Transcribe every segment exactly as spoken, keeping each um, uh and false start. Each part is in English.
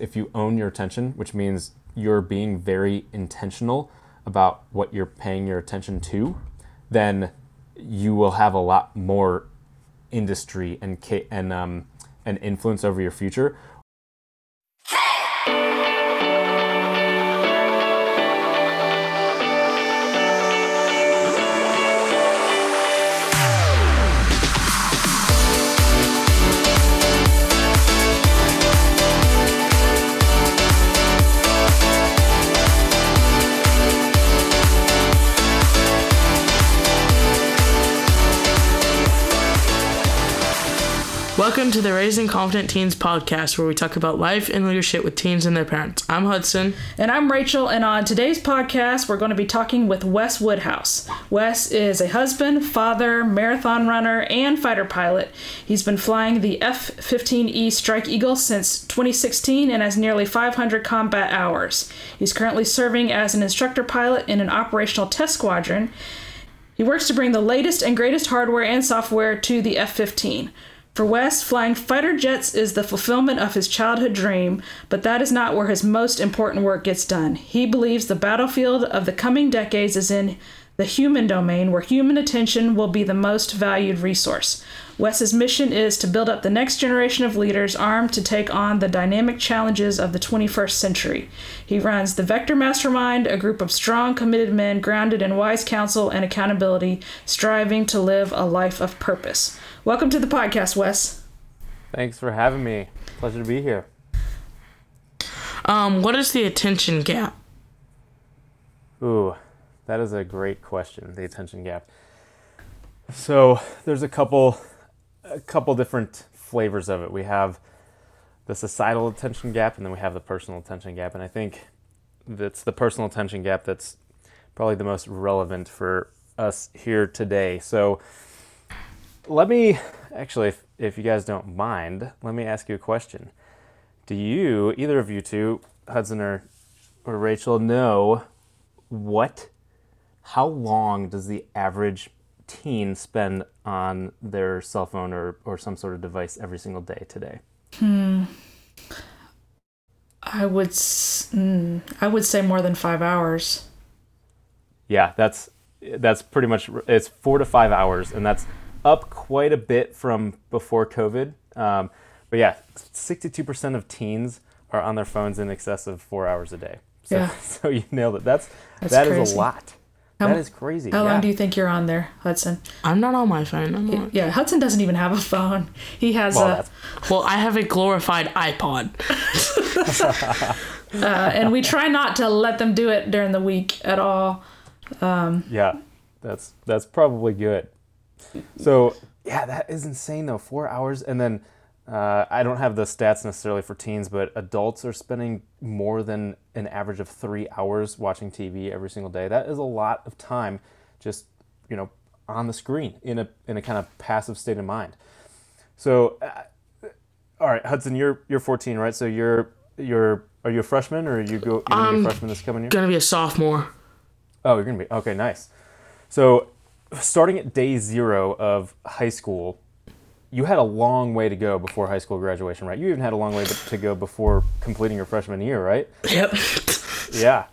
If you own your attention, which means you're being very intentional about what you're paying your attention to, then you will have a lot more industry and and um and influence over your future. Welcome to the Raising Confident Teens podcast, where we talk about life and leadership with teens and their parents. I'm Hudson. And I'm Rachel, and on today's podcast, we're going to be talking with Wes Woodhouse. Wes is a husband, father, marathon runner, and fighter pilot. He's been flying the F fifteen E Strike Eagle since twenty sixteen and has nearly five hundred combat hours. He's currently serving as an instructor pilot in an operational test squadron. He works to bring the latest and greatest hardware and software to the F fifteen. For Wes, flying fighter jets is the fulfillment of his childhood dream, but that is not where his most important work gets done. He believes the battlefield of the coming decades is in the human domain, where human attention will be the most valued resource. Wes's mission is to build up the next generation of leaders armed to take on the dynamic challenges of the twenty-first century. He runs the Vector Mastermind, a group of strong, committed men grounded in wise counsel and accountability, striving to live a life of purpose. Welcome to the podcast, Wes. Thanks for having me. Pleasure to be here. Um, what is the attention gap? Ooh, that is a great question, the attention gap. So there's a couple... a couple different flavors of it. We have the societal attention gap, and then we have the personal attention gap. And I think that's the personal attention gap that's probably the most relevant for us here today. So let me, actually, if, if you guys don't mind, let me ask you a question. Do you, either of you two, Hudson or, or Rachel, know what, how long does the average teen spend on their cell phone or, or some sort of device every single day today? Hmm. I would mm, I would say more than five hours. Yeah, that's that's pretty much, it's four to five hours, and that's up quite a bit from before COVID. Um, but yeah, sixty-two percent of teens are on their phones in excess of four hours a day. So, yeah. So you nailed it. That's, that's that crazy. Is a lot. How, that is crazy. How yeah. long do you think you're on there, Hudson? I'm not on my phone. I'm not. Yeah, Hudson doesn't even have a phone. He has well, a... Well, I have a glorified iPod. uh, and we try not to let them do it during the week at all. Um, yeah, that's that's probably good. So, yeah, that is insane, though. Four hours. And then uh, I don't have the stats necessarily for teens, but adults are spending more than an average of three hours watching T V every single day. That is a lot of time just, you know, on the screen in a in a kind of passive state of mind. So, uh, all right, Hudson, you're you're fourteen, right? So you're you're are you a freshman or are you go you're gonna be a freshman this coming year? I'm gonna be a sophomore. Oh, you're gonna be okay. Nice. So, starting at day zero of high school, you had a long way to go before high school graduation, right? You even had a long way to go before completing your freshman year, right? Yep. Yeah.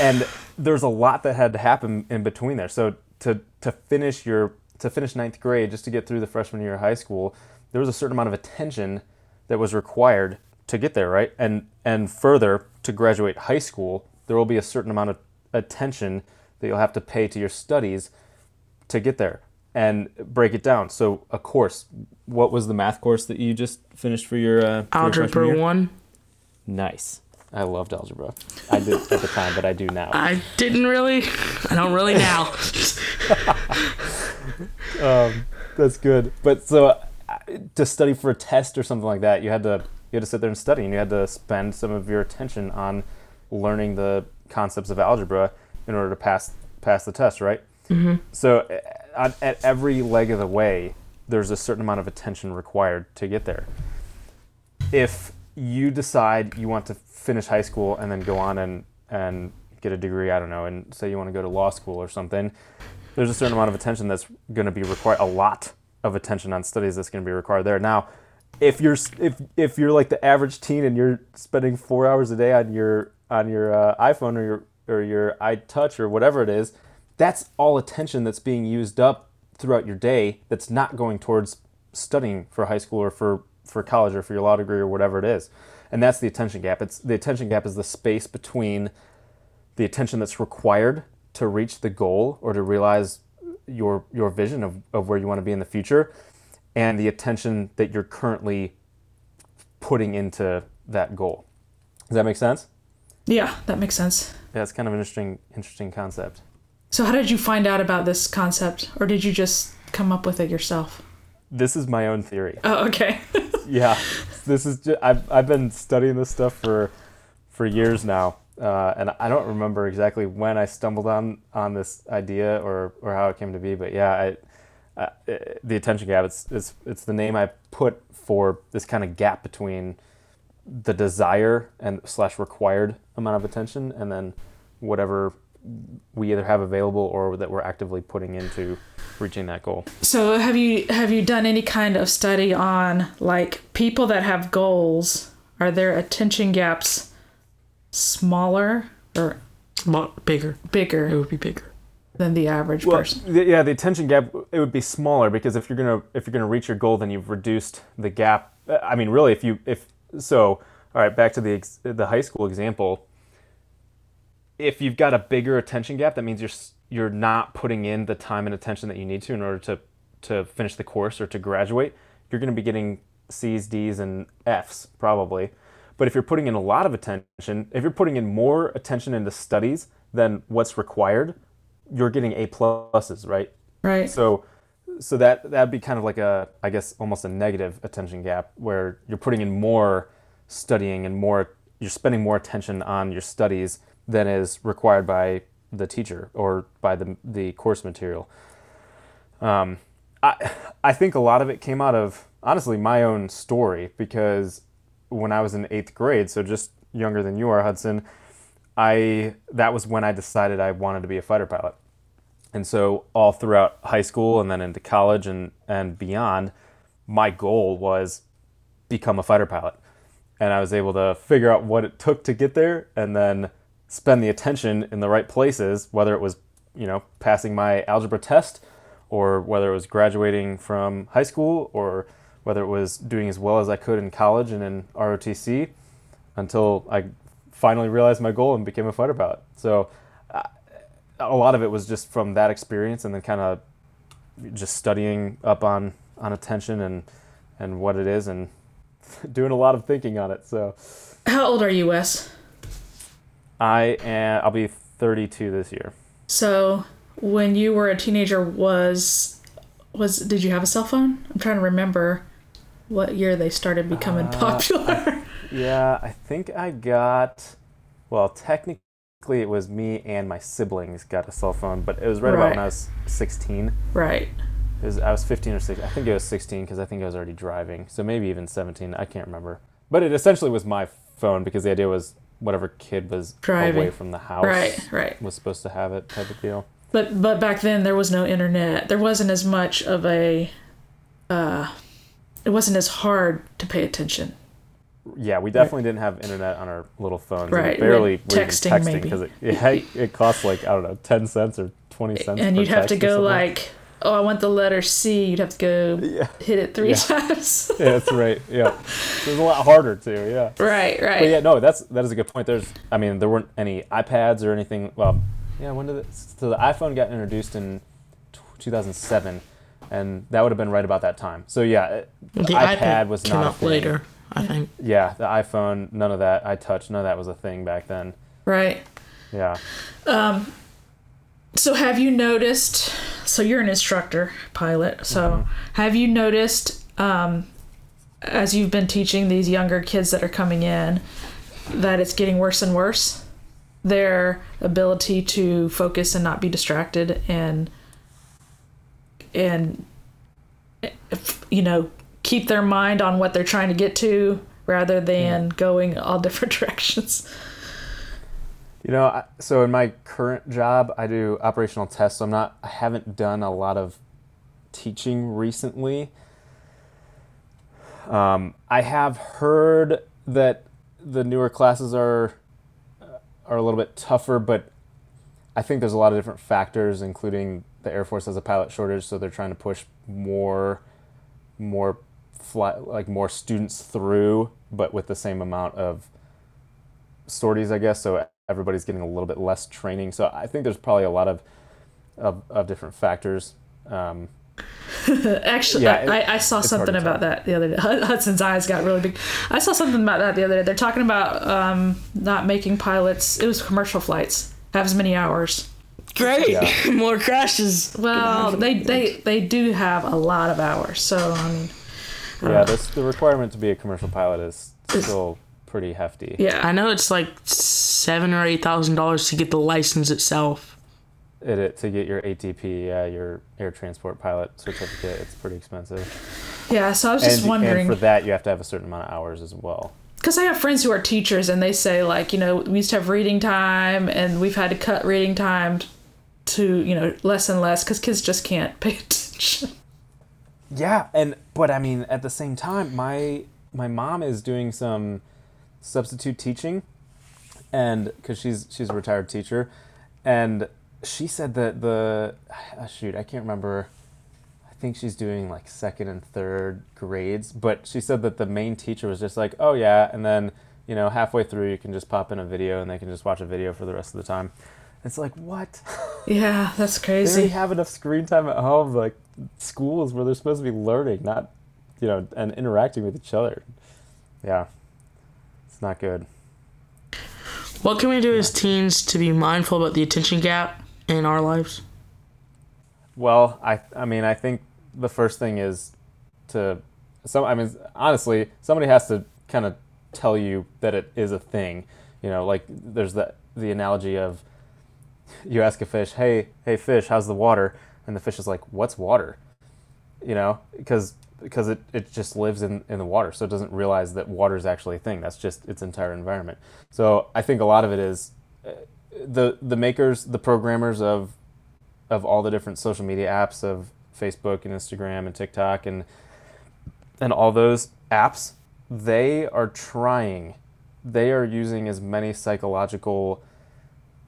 And there's a lot that had to happen in between there. So to to finish your to finish ninth grade, just to get through the freshman year of high school, there was a certain amount of attention that was required to get there, right? And and further, to graduate high school, there will be a certain amount of attention that you'll have to pay to your studies to get there. And break it down. So, a course. What was the math course that you just finished for your uh, for algebra your one? Nice. I loved algebra. I did at the time, but I do now. I didn't really. I don't really now. um, that's good. But so uh, to study for a test or something like that, you had to you had to sit there and study, and you had to spend some of your attention on learning the concepts of algebra in order to pass pass the test, right? Mm-hmm. So. Uh, At, at every leg of the way, there's a certain amount of attention required to get there. If you decide you want to finish high school and then go on and, and get a degree, I don't know, and say you want to go to law school or something, there's a certain amount of attention that's going to be required, a lot of attention on studies that's going to be required there. Now, if you're if if you're like the average teen and you're spending four hours a day on your on your uh, iPhone or your or your iTouch or whatever it is, that's all attention that's being used up throughout your day that's not going towards studying for high school or for, for college or for your law degree or whatever it is. And that's the attention gap. It's the attention gap is the space between the attention that's required to reach the goal or to realize your your vision of, of where you want to be in the future and the attention that you're currently putting into that goal. Does that make sense? Yeah, that makes sense. Yeah, it's kind of an interesting, interesting concept. So how did you find out about this concept, or did you just come up with it yourself? This is my own theory. Oh, okay. Yeah, this is just, I've I've been studying this stuff for for years now, uh, and I don't remember exactly when I stumbled on, on this idea or, or how it came to be. But yeah, I, I, the attention gap. It's it's it's the name I put for this kind of gap between the desire and slash required amount of attention, and then whatever we either have available or that we're actively putting into reaching that goal. So have you have you done any kind of study on like people that have goals? Are their attention gaps smaller or bigger? Bigger. It would be bigger than the average well, person. The, yeah, the attention gap, it would be smaller because if you're gonna if you're gonna reach your goal, then you've reduced the gap. I mean, really, if you if so, all right, back to the the high school example. If you've got a bigger attention gap, that means you're you're not putting in the time and attention that you need to in order to, to finish the course or to graduate. You're going to be getting C's, D's, and F's probably. But if you're putting in a lot of attention, if you're putting in more attention into studies than what's required, you're getting A pluses, right? Right. So so that that'd be kind of like a, I guess, almost a negative attention gap where you're putting in more studying and more, you're spending more attention on your studies than is required by the teacher or by the the course material. Um, I I think a lot of it came out of, honestly, my own story, because when I was in eighth grade, so just younger than you are, Hudson, I that was when I decided I wanted to be a fighter pilot. And so all throughout high school and then into college and, and beyond, my goal was become a fighter pilot. And I was able to figure out what it took to get there and then spend the attention in the right places, whether it was, you know, passing my algebra test or whether it was graduating from high school or whether it was doing as well as I could in college and in R O T C until I finally realized my goal and became a fighter pilot. So uh, a lot of it was just from that experience and then kind of just studying up on, on attention and, and what it is and doing a lot of thinking on it. So how old are you, Wes? I am, I'll be thirty-two this year. So when you were a teenager, was, was did you have a cell phone? I'm trying to remember what year they started becoming uh, popular. I, yeah, I think I got, well, technically it was me and my siblings got a cell phone, but it was right, right. about when I was sixteen. Right. It was, I was fifteen or sixteen. I think it was sixteen because I think I was already driving. So maybe even seventeen. I can't remember. But it essentially was my phone because the idea was whatever kid was driving away from the house right, right. was supposed to have it type of deal. But but back then there was no internet. There wasn't as much of a, uh, it wasn't as hard to pay attention. Yeah, we definitely right. didn't have internet on our little phones. Right. We barely texting, texting maybe. Because it, it, it costs like, I don't know, ten cents or twenty cents. And you'd have to go like, oh, I want the letter C. You'd have to go yeah. hit it three yeah. times. Yeah, that's right. Yeah, it was a lot harder too. Yeah. Right. Right. But yeah, no, that's that is a good point. There's, I mean, there weren't any iPads or anything. Well, yeah, when did it, so the iPhone got introduced in two thousand seven, and that would have been right about that time. So yeah, the, the iPad, iPad was came not out a thing. Later. I think. Yeah, the iPhone, none of that. iTouch, none of that was a thing back then. Right. Yeah. Um. So have you noticed, so you're an instructor pilot, so mm-hmm. have you noticed um, as you've been teaching these younger kids that are coming in that it's getting worse and worse, their ability to focus and not be distracted and, and you know, keep their mind on what they're trying to get to rather than mm-hmm. going all different directions? You know, so in my current job, I do operational tests. So I'm not, I haven't done a lot of teaching recently. Um, I have heard that the newer classes are are a little bit tougher, but I think there's a lot of different factors, including the Air Force has a pilot shortage, so they're trying to push more, more fly, like more students through, but with the same amount of sorties, I guess. So everybody's getting a little bit less training. So I think there's probably a lot of of, of different factors. Um, Actually, yeah, it, I, I saw something about that the other day. Hudson's eyes got really big. I saw something about that the other day. They're talking about um, not making pilots. It was commercial flights. Have as many hours. Great. Yeah. More crashes. Well, they, they, they do have a lot of hours. So, I mean. I yeah, this, the requirement to be a commercial pilot is still pretty hefty. Yeah, I know it's like seven or eight thousand dollars to get the license itself. It, to get your A T P, yeah, your air transport pilot certificate, it's pretty expensive. Yeah, so I was just and, wondering. And for that, you have to have a certain amount of hours as well. Because I have friends who are teachers, and they say, like, you know, we used to have reading time, and we've had to cut reading time to, you know, less and less, because kids just can't pay attention. Yeah, and but, I mean, at the same time, my my mom is doing some substitute teaching, and because she's, she's a retired teacher, and she said that the oh shoot I can't remember I think she's doing like second and third grades, but she said that the main teacher was just like, oh yeah, and then, you know, halfway through you can just pop in a video and they can just watch a video for the rest of the time. It's like, what? Yeah, that's crazy. They have enough screen time at home, like schools where they're supposed to be learning, not, you know, and interacting with each other. Yeah, it's not good. What can we do as teens to be mindful about the attention gap in our lives? Well, I I mean, I think the first thing is to, some. I mean, honestly, somebody has to kind of tell you that it is a thing. You know, like there's the, the analogy of you ask a fish, hey, hey fish, how's the water? And the fish is like, what's water? You know, because because it, it just lives in, in the water, so it doesn't realize that water is actually a thing. That's just its entire environment. So I think a lot of it is... Uh, the the makers, the programmers of of all the different social media apps, of Facebook and Instagram and TikTok and and all those apps, they are trying, they are using as many psychological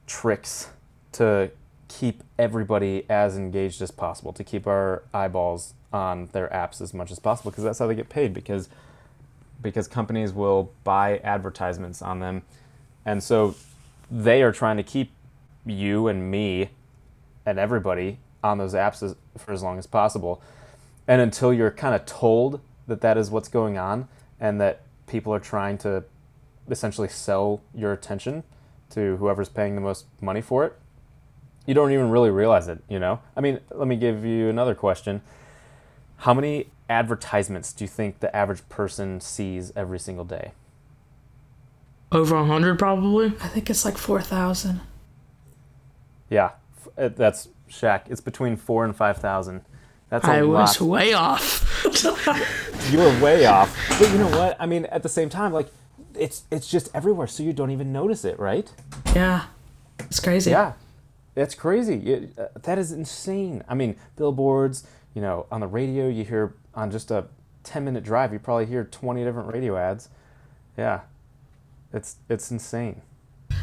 tricks to keep everybody as engaged as possible, to keep our eyeballs on their apps as much as possible, because that's how they get paid, because because companies will buy advertisements on them. And so they are trying to keep you and me and everybody on those apps as, for as long as possible. And until you're kind of told that that is what's going on and that people are trying to essentially sell your attention to whoever's paying the most money for it, you don't even really realize it, you know? I mean, let me give you another question. How many advertisements do you think the average person sees every single day? Over one hundred, probably. I think it's like four thousand. Yeah, that's Shaq. It's between four and five thousand. That's a I lot. I was way off. You were way off. But you know what? I mean, at the same time, like, it's it's just everywhere, so you don't even notice it, right? Yeah. It's crazy. Yeah. It's crazy. It, uh, that is insane. I mean, billboards, you know, on the radio, you hear on just a ten-minute drive, you probably hear twenty different radio ads. Yeah. It's it's insane.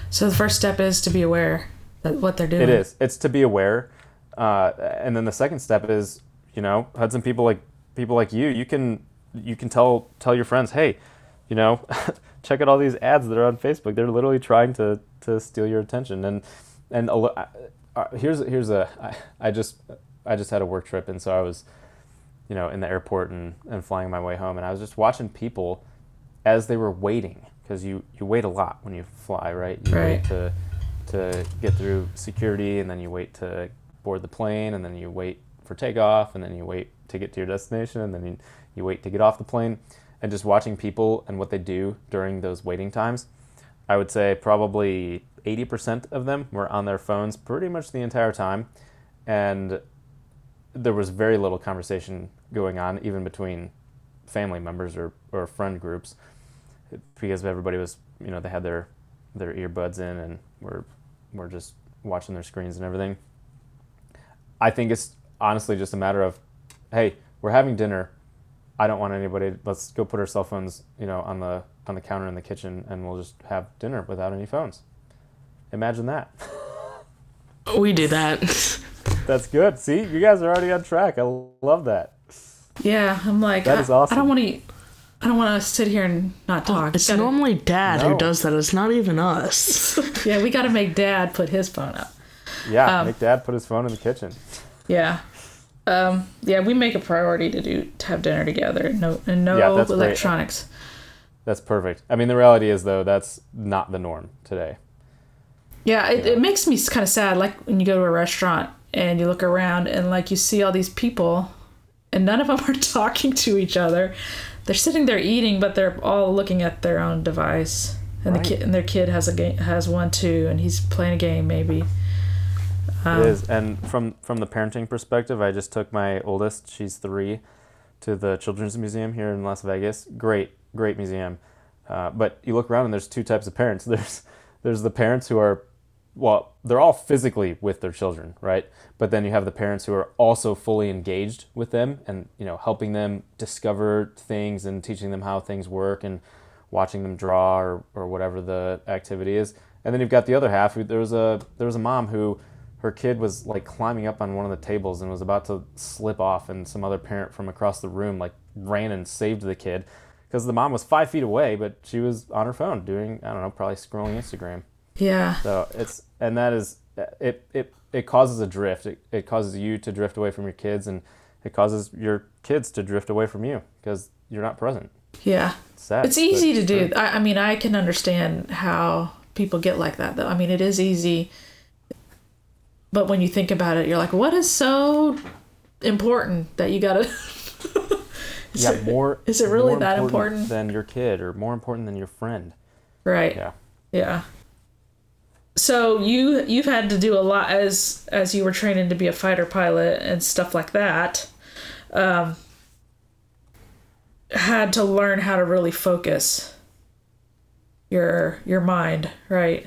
So the first step is to be aware that what they're doing. It is. It's to be aware, uh, and then the second step is, you know, Hudson, people like people like you, you can you can tell tell your friends, hey, you know, check out all these ads that are on Facebook. They're literally trying to, to steal your attention. And and a, uh, here's here's a I, I just I just had a work trip, and so I was, you know, in the airport and, and flying my way home, and I was just watching people as they were waiting. Because you, you wait a lot when you fly, right? You right. wait to to get through security, and then you wait to board the plane, and then you wait for takeoff, and then you wait to get to your destination, and then you, you wait to get off the plane. And just watching people and what they do during those waiting times, I would say probably eighty percent of them were on their phones pretty much the entire time. And there was very little conversation going on, even between family members or, or friend groups. Because everybody was, you know, they had their, their earbuds in and were, were just watching their screens and everything. I think it's honestly just a matter of, hey, we're having dinner. I don't want anybody, let's go put our cell phones, you know, on the on the counter in the kitchen, and we'll just have dinner without any phones. Imagine that. We do that. That's good. See, you guys are already on track. I love that. Yeah, I'm like, that I, is awesome. I don't want to I don't want to sit here and not talk. Oh, it's gotta, normally Dad no. who does that. It's not even us. Yeah, we got to make Dad put his phone up. Yeah, um, make Dad put his phone in the kitchen. Yeah. Um, yeah, we make a priority to do to have dinner together. No, and no yeah, that's electronics. Great. That's perfect. I mean, the reality is, though, that's not the norm today. Yeah, it, it makes me kind of sad. Like when you go to a restaurant and you look around and like you see all these people, and none of them are talking to each other. They're sitting there eating, but they're all looking at their own device. And right. the kid and their kid has a game, has one too, and he's playing a game maybe. Um, it is, and from from the parenting perspective, I just took my oldest, she's three, to the Children's Museum here in Las Vegas. Great, great museum. Uh, but you look around and there's two types of parents. There's there's the parents who are, well, they're all physically with their children, right? But then you have the parents who are also fully engaged with them and, you know, helping them discover things and teaching them how things work and watching them draw or, or whatever the activity is. And then you've got the other half. Who, there was a there was a mom who her kid was like climbing up on one of the tables and was about to slip off, and some other parent from across the room like ran and saved the kid because the mom was five feet away, but she was on her phone doing, I don't know, probably scrolling Instagram. Yeah. So it's, and that is, it it, it causes a drift. It, it causes you to drift away from your kids, and it causes your kids to drift away from you because you're not present. Yeah. It's sad. It's easy to do. I, I mean, I can understand how people get like that, though. I mean, it is easy. But when you think about it, you're like, what is so important that you got to... Yeah, it, more... Is it really that important, important? Than your kid, or more important than your friend. Right. Yeah. Yeah. So you you've had to do a lot as as you were training to be a fighter pilot and stuff like that. Um, had to learn how to really focus your your mind, right?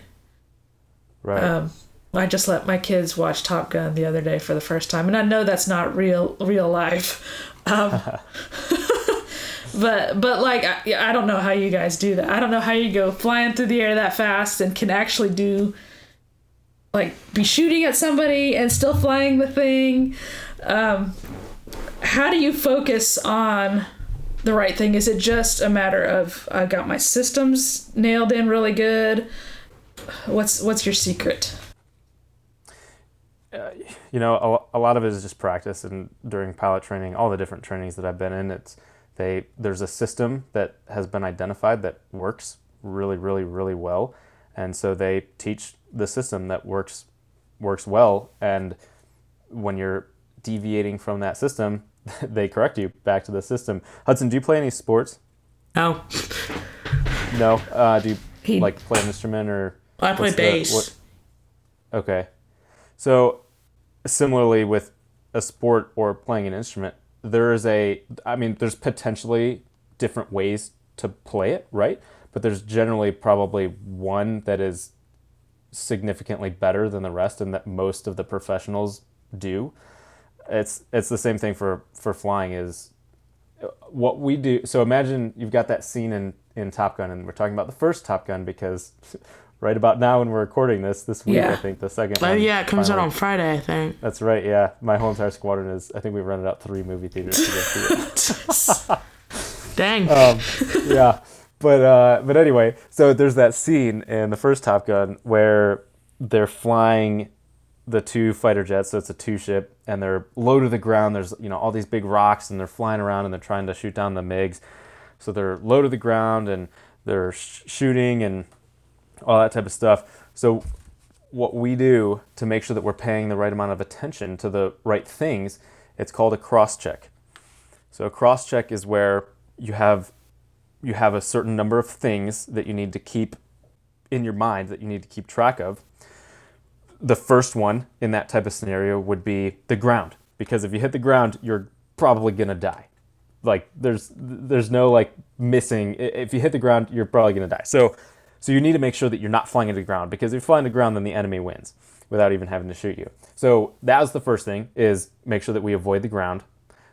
Right. Um, I just let my kids watch Top Gun the other day for the first time, and I know that's not real real life, um, but but like I, I don't know how you guys do that. I don't know how you go flying through the air that fast and can actually do, like, be shooting at somebody and still flying the thing. Um, how do you focus on the right thing? Is it just a matter of I got my systems nailed in really good? What's what's your secret? Uh, you know, a, a lot of it is just practice, and during pilot training, all the different trainings that I've been in, it's They, there's a system that has been identified that works really, really, really well. And so they teach the system that works works well. And when you're deviating from that system, they correct you back to the system. Hudson, do you play any sports? No. No? Uh, do you, he, like, play an instrument or... I play bass. What, okay. So similarly with a sport or playing an instrument, there is a, I mean, there's potentially different ways to play it, right? But there's generally probably one that is significantly better than the rest, and that most of the professionals do. It's it's the same thing for, for flying is what we do. So imagine you've got that scene in, in Top Gun, and we're talking about the first Top Gun because right about now when we're recording this, this week, yeah. I think, the second one. Oh, yeah, it comes finally out on Friday, I think. That's right, yeah. My whole entire squadron is, I think we've rented out three movie theaters to go see it. Dang. Um, yeah, but uh, but anyway, so there's that scene in the first Top Gun where they're flying the two fighter jets, so it's a two-ship, and they're low to the ground. There's, you know, all these big rocks, and they're flying around, and they're trying to shoot down the MiGs. So they're low to the ground, and they're sh- shooting, and... all that type of stuff. So what we do to make sure that we're paying the right amount of attention to the right things, it's called a cross-check. So a cross-check is where you have you have a certain number of things that you need to keep in your mind, that you need to keep track of. The first one in that type of scenario would be the ground, because if you hit the ground, you're probably gonna die. Like there's there's no like missing. If you hit the ground, you're probably gonna die. So So you need to make sure that you're not flying into the ground, because if you fly into the ground, then the enemy wins without even having to shoot you. So that was the first thing, is make sure that we avoid the ground.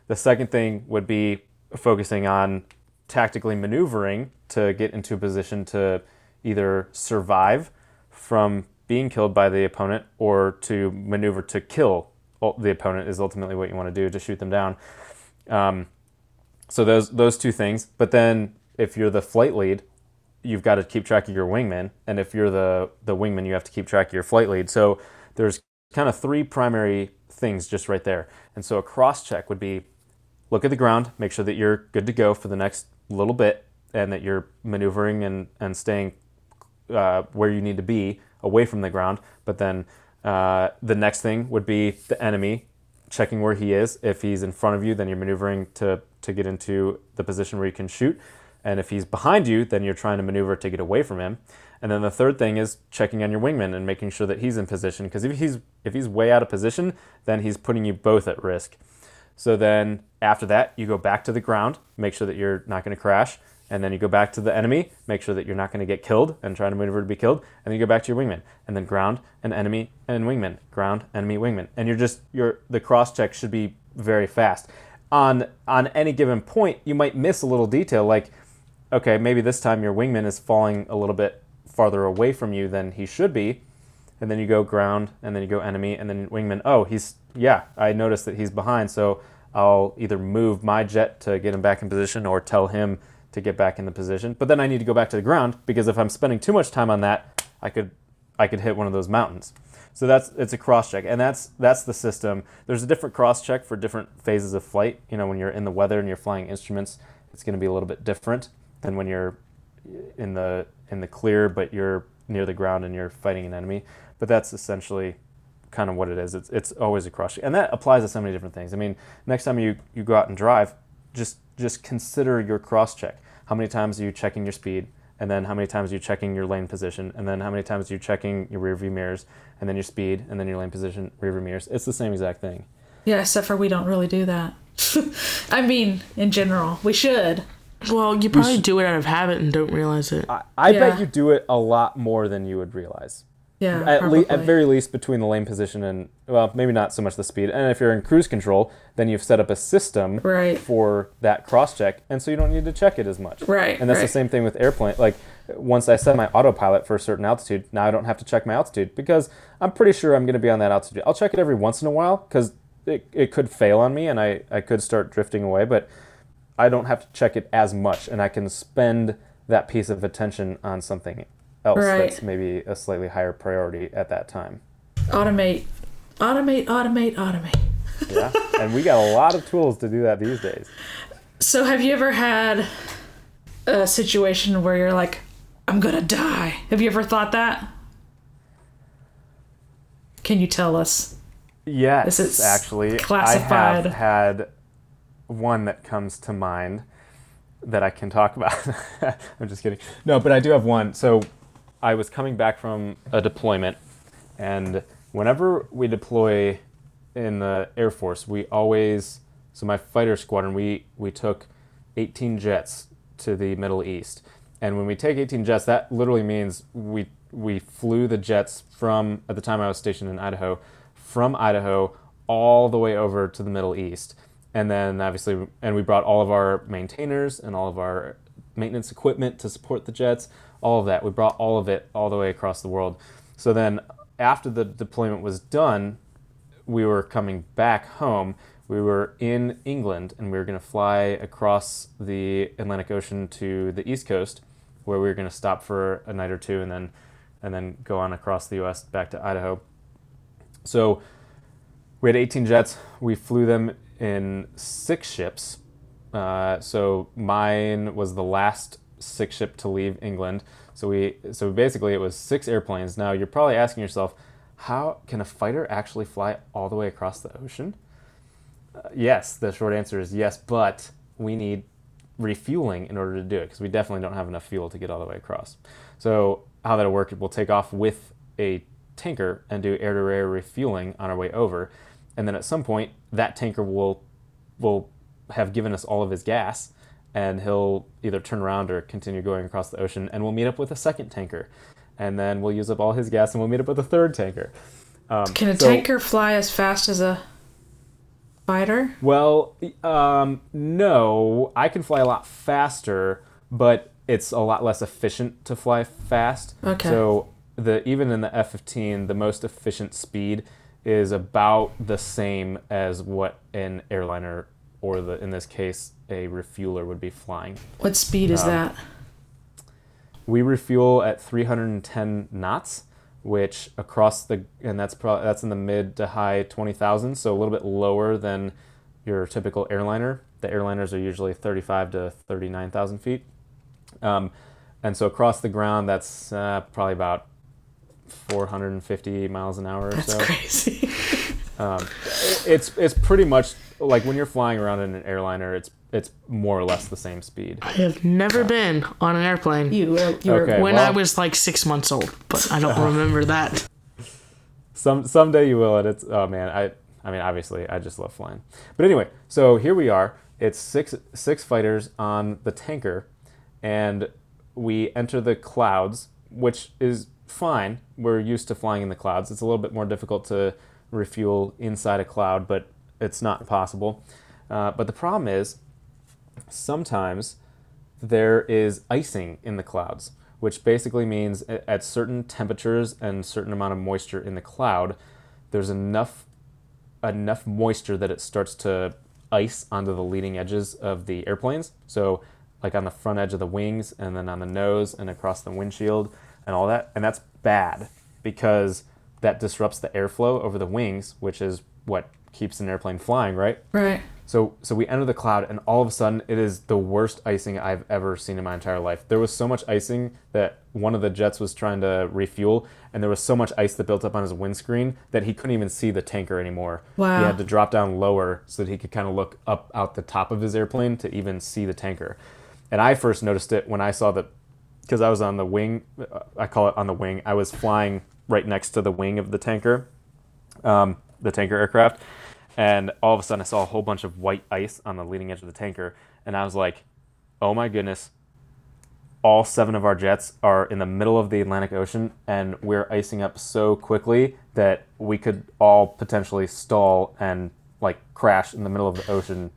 The second thing would be focusing on tactically maneuvering to get into a position to either survive from being killed by the opponent or to maneuver to kill the opponent is ultimately what you want to do, to shoot them down. Um, so those those two things. But then if you're the flight lead, you've got to keep track of your wingman. And if you're the, the wingman, you have to keep track of your flight lead. So there's kind of three primary things just right there. And so a cross-check would be look at the ground, make sure that you're good to go for the next little bit and that you're maneuvering and, and staying uh, where you need to be away from the ground. But then uh, the next thing would be the enemy, checking where he is. If he's in front of you, then you're maneuvering to, to get into the position where you can shoot. And if he's behind you, then you're trying to maneuver to get away from him. And then the third thing is checking on your wingman and making sure that he's in position. Because if he's if he's way out of position, then he's putting you both at risk. So then after that, you go back to the ground, make sure that you're not going to crash. And then you go back to the enemy, make sure that you're not going to get killed and try to maneuver to be killed. And then you go back to your wingman. And then ground and enemy and wingman. Ground, enemy, wingman. And you're just, you're, the cross-check should be very fast. On, on any given point, you might miss a little detail like, okay, maybe this time your wingman is falling a little bit farther away from you than he should be. And then you go ground, and then you go enemy, and then wingman. Oh, he's, yeah, I noticed that he's behind, so I'll either move my jet to get him back in position or tell him to get back in the position. But then I need to go back to the ground because if I'm spending too much time on that, I could I could hit one of those mountains. So that's it's a cross-check, and that's that's the system. There's a different cross-check for different phases of flight. You know, when you're in the weather and you're flying instruments, it's going to be a little bit different than when you're in the in the clear, but you're near the ground and you're fighting an enemy. But that's essentially kind of what it is. It's it's always a cross-check. And that applies to so many different things. I mean, next time you, you go out and drive, just just consider your cross-check. How many times are you checking your speed? And then how many times are you checking your lane position? And then how many times are you checking your rear view mirrors? And then your speed, and then your lane position, rear view mirrors. It's the same exact thing. Yeah, except for we don't really do that. I mean, in general, we should. Well, you probably you sh- do it out of habit and don't realize it. I, I yeah. bet you do it a lot more than you would realize. Yeah, at le- at very least between the lane position and, well, maybe not so much the speed. And if you're in cruise control, then you've set up a system right. for that cross-check, and so you don't need to check it as much. Right. And that's right. the same thing with airplane. Like, once I set my autopilot for a certain altitude, now I don't have to check my altitude because I'm pretty sure I'm going to be on that altitude. I'll check it every once in a while because it, it could fail on me and I, I could start drifting away, but I don't have to check it as much, and I can spend that piece of attention on something else right. that's maybe a slightly higher priority at that time. Automate. Automate, automate, automate. Yeah, and we got a lot of tools to do that these days. So have you ever had a situation where you're like, I'm going to die? Have you ever thought that? Can you tell us? Yes, is it actually. Classified? I have had one that comes to mind that I can talk about. I'm just kidding. No, but I do have one. So I was coming back from a deployment, and whenever we deploy in the Air Force, we always, so my fighter squadron, we, we took eighteen jets to the Middle East. And when we take eighteen jets, that literally means we we flew the jets from, at the time I was stationed in Idaho, from Idaho all the way over to the Middle East. And then obviously, and we brought all of our maintainers and all of our maintenance equipment to support the jets, all of that. We brought all of it all the way across the world. So then after the deployment was done, we were coming back home. We were in England and we were going to fly across the Atlantic Ocean to the East Coast, where we were going to stop for a night or two and then and then go on across the U S back to Idaho. So we had eighteen jets. We flew them in six ships. Uh, so mine was the last six ship to leave England. So we, so basically it was six airplanes. Now you're probably asking yourself, how can a fighter actually fly all the way across the ocean? Uh, yes, the short answer is yes, but we need refueling in order to do it because we definitely don't have enough fuel to get all the way across. So how that'll work, we'll take off with a tanker and do air-to-air refueling on our way over. And then at some point, that tanker will will have given us all of his gas, and he'll either turn around or continue going across the ocean, and we'll meet up with a second tanker. And then we'll use up all his gas, and we'll meet up with a third tanker. Um, Can a so, tanker fly as fast as a... fighter? Well, um, no. I can fly a lot faster, but it's a lot less efficient to fly fast. Okay. So the even in the F fifteen, the most efficient speed is about the same as what an airliner or the in this case a refueler would be flying. What speed is um, that? We refuel at three hundred ten knots, which across the and that's pro, that's in the mid to high twenty thousand, so a little bit lower than your typical airliner. The airliners are usually thirty-five to thirty-nine thousand feet. Um, and so across the ground, that's uh, probably about four hundred fifty miles an hour or that's so. That's crazy. um, it's it's pretty much like when you're flying around in an airliner, it's it's more or less the same speed. I have never uh, been on an airplane. You were, you were okay, when well, I was like six months old, but I don't remember that. Some someday you will. And it's oh man, I I mean obviously I just love flying. But anyway, so here we are. It's six six fighters on the tanker. And we enter the clouds, which is fine. We're used to flying in the clouds. It's a little bit more difficult to refuel inside a cloud, but it's not impossible. Uh, but the problem is sometimes there is icing in the clouds, which basically means at certain temperatures and certain amount of moisture in the cloud, there's enough enough moisture that it starts to ice onto the leading edges of the airplanes. So like on the front edge of the wings and then on the nose and across the windshield and all that. And that's bad because that disrupts the airflow over the wings, which is what keeps an airplane flying, right? Right. So so we enter the cloud and all of a sudden it is the worst icing I've ever seen in my entire life. There was so much icing that one of the jets was trying to refuel and there was so much ice that built up on his windscreen that he couldn't even see the tanker anymore. Wow. He had to drop down lower so that he could kind of look up out the top of his airplane to even see the tanker. And I first noticed it when I saw the, because I was on the wing, I call it on the wing, I was flying right next to the wing of the tanker, um, the tanker aircraft, and all of a sudden I saw a whole bunch of white ice on the leading edge of the tanker, and I was like, oh my goodness, all seven of our jets are in the middle of the Atlantic Ocean, and we're icing up so quickly that we could all potentially stall and like crash in the middle of the ocean.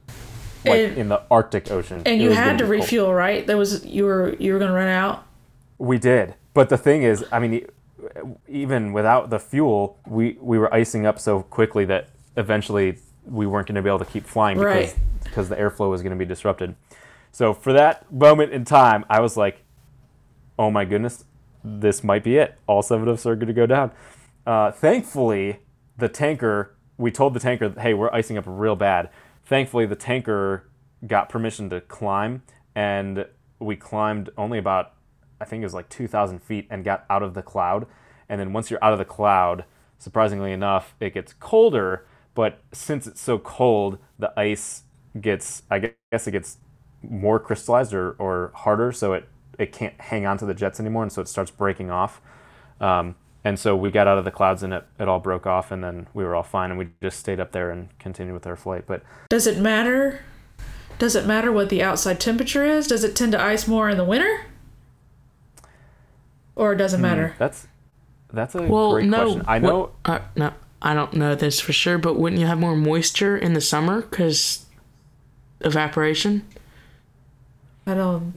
Like it, in the Arctic Ocean. And you had to refuel, cold. Right? There was you were you were going to run out. We did, but the thing is, I mean, even without the fuel, we, we were icing up so quickly that eventually we weren't going to be able to keep flying because right. because the airflow was going to be disrupted. So for that moment in time, I was like, "Oh my goodness, this might be it. All seven of us are going to go down." Uh, thankfully, the tanker. We told the tanker, "Hey, we're icing up real bad." Thankfully, the tanker got permission to climb, and we climbed only about, I think it was like two thousand feet, and got out of the cloud. And then once you're out of the cloud, surprisingly enough, it gets colder. But since it's so cold, the ice gets, I guess it gets more crystallized or, or harder, so it, it can't hang on to the jets anymore, and so it starts breaking off. Um, and so we got out of the clouds and it, it all broke off, and then we were all fine, and we just stayed up there and continued with our flight. But does it matter? Does it matter what the outside temperature is? Does it tend to ice more in the winter? Or does it matter? Mm, that's that's a well, great no, question. I know. What, uh, no, I don't know this for sure, but wouldn't you have more moisture in the summer because evaporation? I don't.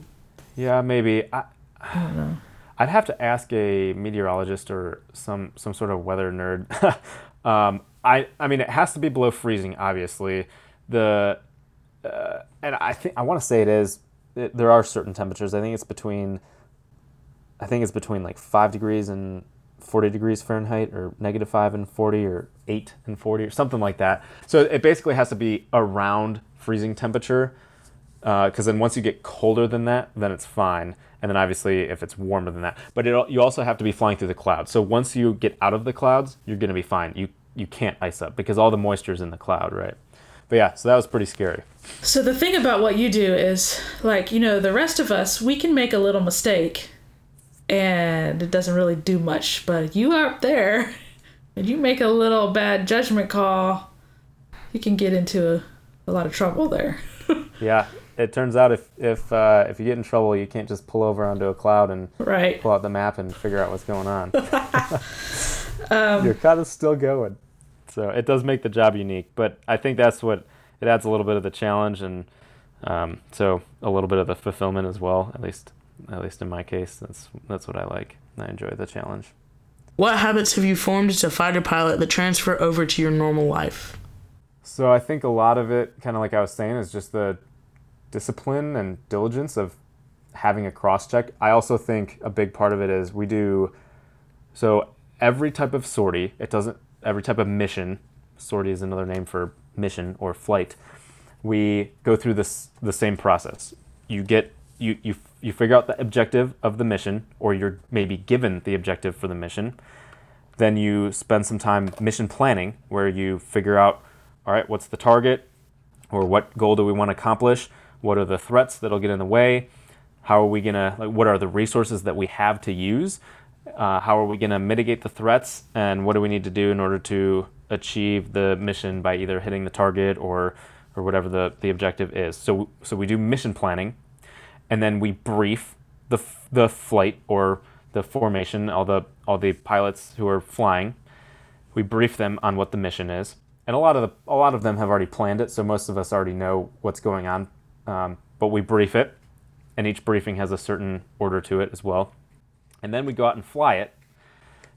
Yeah, maybe. I, I don't know. I'd have to ask a meteorologist or some, some sort of weather nerd. um, I I mean, it has to be below freezing, obviously. The uh, and I think I want to say it is. It, there are certain temperatures. I think it's between. I think it's between like five degrees and forty degrees Fahrenheit, or negative five and forty, or eight and forty, or something like that. So it basically has to be around freezing temperature. Because uh, then once you get colder than that, then it's fine. And then obviously if it's warmer than that. But it, you also have to be flying through the clouds. So once you get out of the clouds, you're going to be fine. You you can't ice up because all the moisture is in the cloud, right? But yeah, so that was pretty scary. So the thing about what you do is, like, you know, the rest of us, we can make a little mistake. And it doesn't really do much. But you out there, and you make a little bad judgment call, you can get into a, a lot of trouble there. Yeah. It turns out if if uh, if you get in trouble, you can't just pull over onto a cloud and right. pull out the map and figure out what's going on. um, Your cloud is still going. So it does make the job unique, but I think that's what it adds, a little bit of the challenge, and um, so a little bit of the fulfillment as well. At least, at least in my case, that's that's what I like. I enjoy the challenge. What habits have you formed as a fighter pilot that transfer over to your normal life? So I think a lot of it, kind of like I was saying, is just the discipline and diligence of having a cross-check. I also think a big part of it is we do, so every type of sortie, it doesn't, every type of mission, sortie is another name for mission or flight, we go through this the same process. You get, you you you figure out the objective of the mission, or you're maybe given the objective for the mission. Then you spend some time mission planning, where you figure out, all right, what's the target, or what goal do we want to accomplish? What are the threats that'll get in the way? How are we gonna, like, what are the resources that we have to use? Uh, how are we gonna mitigate the threats? And what do we need to do in order to achieve the mission by either hitting the target or or whatever the, the objective is? So so we do mission planning, and then we brief the the flight or the formation, all the all the pilots who are flying. We brief them on what the mission is. And a lot of the, a lot of them have already planned it, so most of us already know what's going on. Um, but we brief it, and each briefing has a certain order to it as well. And then we go out and fly it.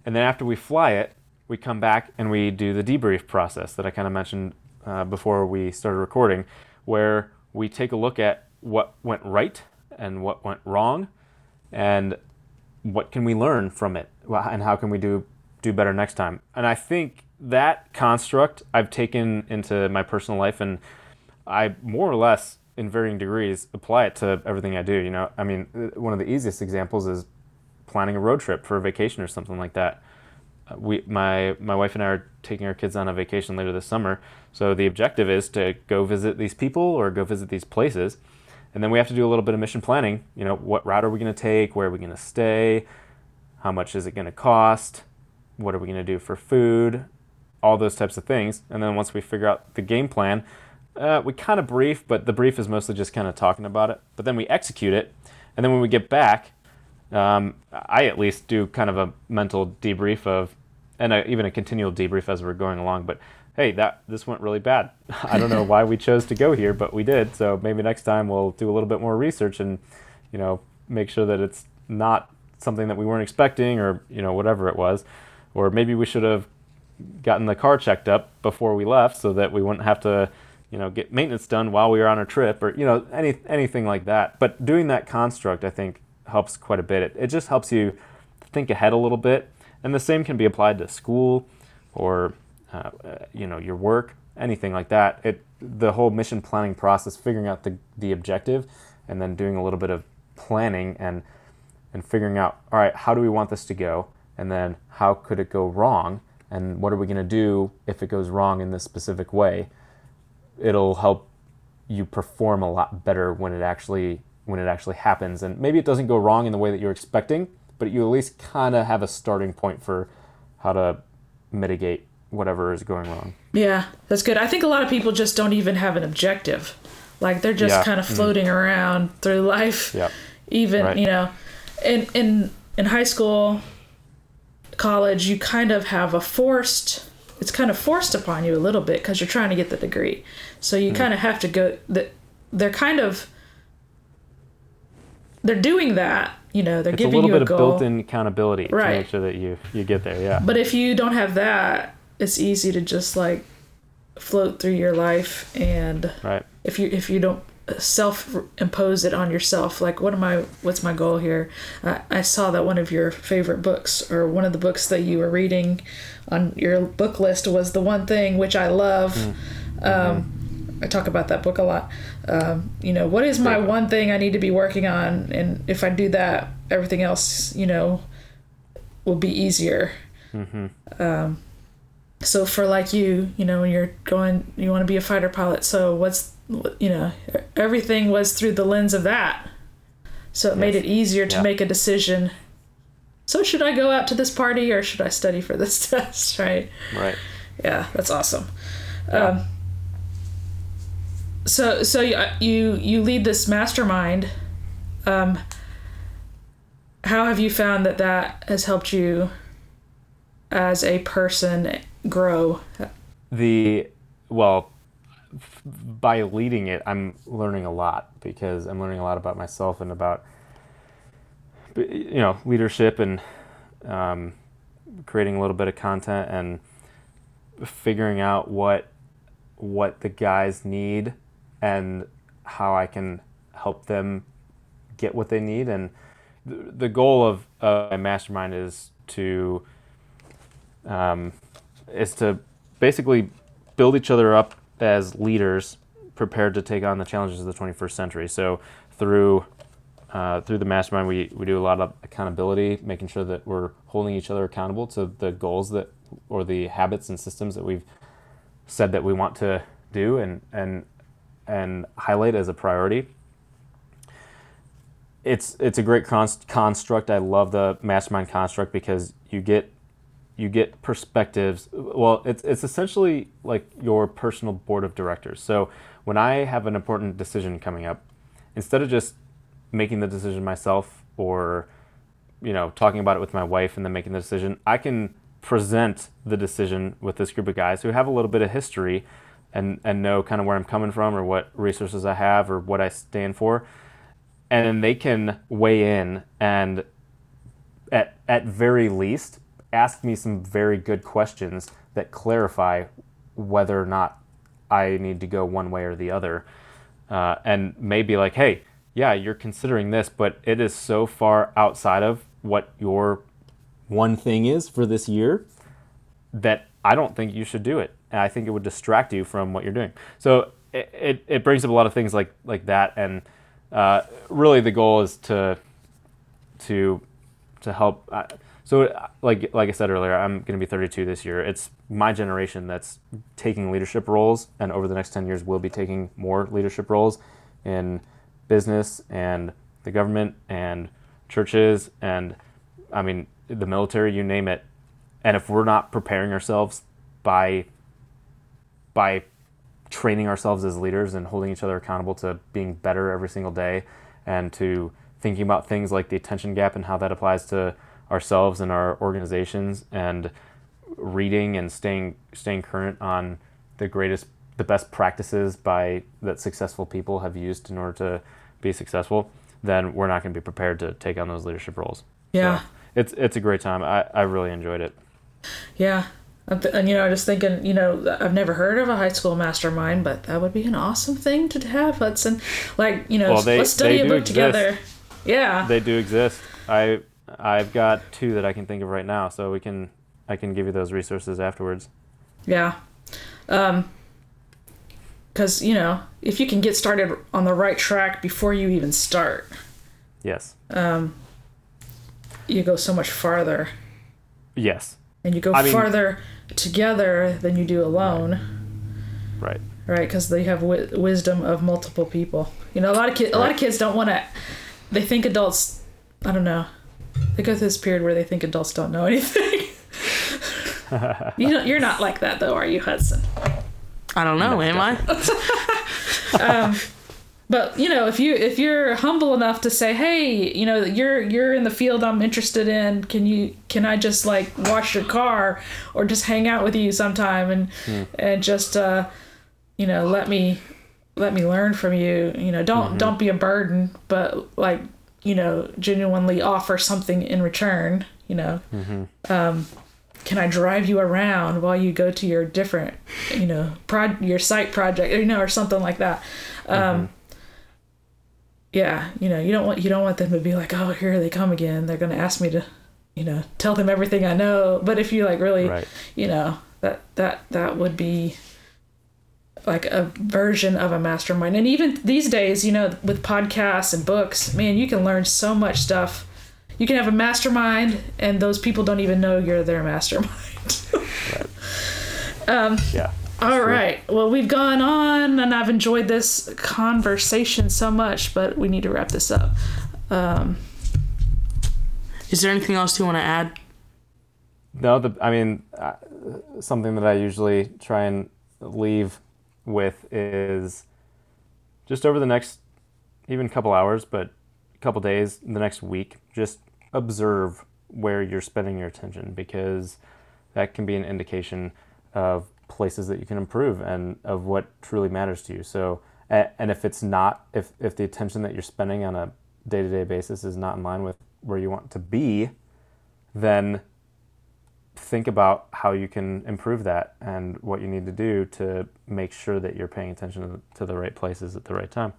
And then after we fly it, we come back and we do the debrief process that I kind of mentioned uh, before we started recording, where we take a look at what went right and what went wrong, and what can we learn from it, and how can we do do better next time. And I think that construct I've taken into my personal life, and I more or less, in varying degrees, apply it to everything I do. You know, I mean, one of the easiest examples is planning a road trip for a vacation or something like that. We, my my wife and I are taking our kids on a vacation later this summer, so the objective is to go visit these people or go visit these places, and then we have to do a little bit of mission planning. You know, what route are we going to take? Where are we going to stay? How much is it going to cost? What are we going to do for food? All those types of things. And then once we figure out the game plan, uh, we kind of brief, but the brief is mostly just kind of talking about it. But then we execute it, and then when we get back, um, I at least do kind of a mental debrief of, and a, even a continual debrief as we're going along. But hey, that this went really bad. I don't know why we chose to go here, but we did. So maybe next time we'll do a little bit more research and, you know, make sure that it's not something that we weren't expecting, or you know, whatever it was, or maybe we should have gotten the car checked up before we left so that we wouldn't have to, you know, get maintenance done while we were on our trip, or, you know, any anything like that. But doing that construct, I think, helps quite a bit. It, it just helps you think ahead a little bit. And the same can be applied to school or, uh, you know, your work, anything like that. It the whole mission planning process, figuring out the, the objective, and then doing a little bit of planning and and figuring out, all right, how do we want this to go? And then how could it go wrong? And what are we going to do if it goes wrong in this specific way? It'll help you perform a lot better when it actually when it actually happens. And maybe it doesn't go wrong in the way that you're expecting, but you at least kind of have a starting point for how to mitigate whatever is going wrong. Yeah, that's good. I think a lot of people just don't even have an objective. Like, they're just yeah. kind of floating mm-hmm. around through life. Yeah. Even, right. you know, in, in, in high school, college, you kind of have a forced it's kind of forced upon you a little bit, because you're trying to get the degree, so you mm. kind of have to go that they're kind of they're doing that, you know, they're it's giving you a little bit of built-in accountability, right, to make sure that you you get there. Yeah, but if you don't have that, it's easy to just like float through your life, and right. if you if you don't self-impose it on yourself, like, what am I what's my goal here? I, I saw that one of your favorite books, or one of the books that you were reading on your book list, was The One Thing, which I love. Mm-hmm. um I talk about that book a lot. Um you know, what is my one thing I need to be working on, and if I do that, everything else, you know, will be easier. Mm-hmm. um so for like you you know, when you're going, you want to be a fighter pilot, so what's you know, everything was through the lens of that. So it yes. made it easier to yeah. make a decision. So should I go out to this party, or should I study for this test? Right. Right. Yeah. That's awesome. Yeah. Um, so, so you, you, you lead this mastermind. Um, how have you found that that has helped you as a person grow the, well, f- by leading it, I'm learning a lot, because I'm learning a lot about myself and about, you know, leadership and um, creating a little bit of content and figuring out what what the guys need and how I can help them get what they need. And th- the goal of uh, my mastermind is to um, is to basically build each other up as leaders prepared to take on the challenges of the twenty-first century. So through uh, through the mastermind, we, we do a lot of accountability, making sure that we're holding each other accountable to the goals that, or the habits and systems that we've said that we want to do and and and highlight as a priority. It's it's a great const- construct. I love the mastermind construct because you get you get perspectives. Well, it's it's essentially like your personal board of directors. So when I have an important decision coming up, instead of just making the decision myself or, you know, talking about it with my wife and then making the decision, I can present the decision with this group of guys who have a little bit of history and, and know kind of where I'm coming from or what resources I have or what I stand for. And then they can weigh in and at at very least ask me some very good questions that clarify whether or not I need to go one way or the other. Uh, and maybe like, hey, yeah, you're considering this, but it is so far outside of what your one thing is for this year that I don't think you should do it. And I think it would distract you from what you're doing. So it, it, it brings up a lot of things like, like that. And uh, really the goal is to, to, to help. Uh, so like, like I said earlier, I'm going to be thirty-two this year. It's my generation that's taking leadership roles, and over the next ten years, we'll be taking more leadership roles in business and the government and churches. And I mean, the military, you name it. And if we're not preparing ourselves by by training ourselves as leaders and holding each other accountable to being better every single day and to thinking about things like the attention gap and how that applies to ourselves and our organizations, and reading and staying staying current on the greatest the best practices by that successful people have used in order to be successful, then we're not going to be prepared to take on those leadership roles. Yeah. So, It's it's a great time. I, I really enjoyed it. Yeah. And, you know, I'm just thinking, you know, I've never heard of a high school mastermind, but that would be an awesome thing to have. Let's, and like, you know, well, they, let's study a book exist. together. Yeah. They do exist. I, I've got two that I can think of right now, so we can I can give you those resources afterwards. Yeah. Um. Because, you know, if you can get started on the right track before you even start. Yes. Um. You go so much farther. Yes. And you go I mean, farther together than you do alone. Right. Right, because right, they have w- wisdom of multiple people. You know, a lot of kids. Right. A lot of kids don't want to. They think adults. I don't know. They go through this period where they think adults don't know anything. you know, you're not like that though, are you, Hudson? I don't know. No, am I? um, But, you know, if you if you're humble enough to say, hey, you know, you're you're in the field I'm interested in. Can you can I just like wash your car or just hang out with you sometime and mm. and just, uh, you know, let me let me learn from you. You know, don't mm-hmm. don't be a burden, but like, you know, genuinely offer something in return. You know, mm-hmm. um, can I drive you around while you go to your different, you know, pro- your site project, you know, or something like that. Um, mm-hmm. Yeah, you know, you don't want you don't want them to be like, oh, here they come again. They're gonna ask me to, you know, tell them everything I know. But if you like really, right. you know, that that that would be like a version of a mastermind. And even these days, you know, with podcasts and books, man, you can learn so much stuff. You can have a mastermind, and those people don't even know you're their mastermind. right. Um, yeah. All right. Well, we've gone on, and I've enjoyed this conversation so much, but we need to wrap this up. Um, Is there anything else you want to add? No, the, I mean, uh, something that I usually try and leave with is just over the next, even couple hours, but a couple days, the next week, just observe where you're spending your attention, because that can be an indication of places that you can improve and of what truly matters to you. So, and if it's not, if, if the attention that you're spending on a day-to-day basis is not in line with where you want to be, then think about how you can improve that and what you need to do to make sure that you're paying attention to the right places at the right time.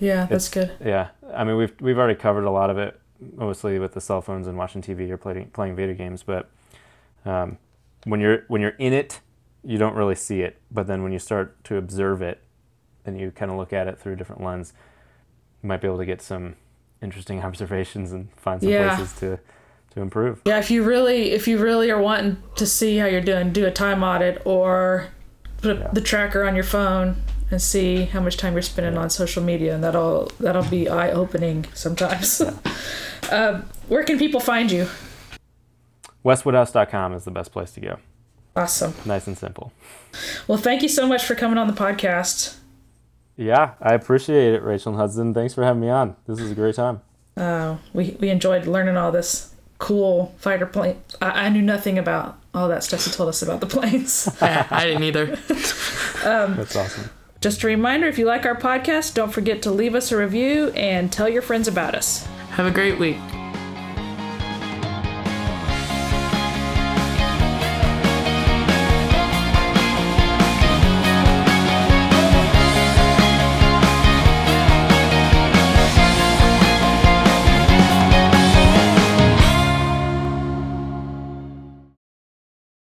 Yeah, that's it's, good. Yeah. I mean, we've we've already covered a lot of it, mostly with the cell phones and watching T V or playing playing video games, but um, when you're when you're in it, you don't really see it. But then when you start to observe it and you kind of look at it through a different lens, you might be able to get some interesting observations and find some yeah. places to to improve. Yeah, if you really if you really are wanting to see how you're doing, do a time audit or put yeah. the tracker on your phone and see how much time you're spending yeah. on social media, and that'll that'll be eye-opening sometimes. Yeah. Uh, where can people find you? Wes Woodhouse dot com is the best place to go. Awesome. Nice and simple. Well, thank you so much for coming on the podcast. Yeah, I appreciate it, Rachel and Hudson. Thanks for having me on. This is a great time. Uh, we, we enjoyed learning all this cool fighter plane. I, I knew nothing about all that stuff you told us about the planes. Yeah, I didn't either. um, That's awesome. Just a reminder, if you like our podcast, don't forget to leave us a review and tell your friends about us. Have a great week.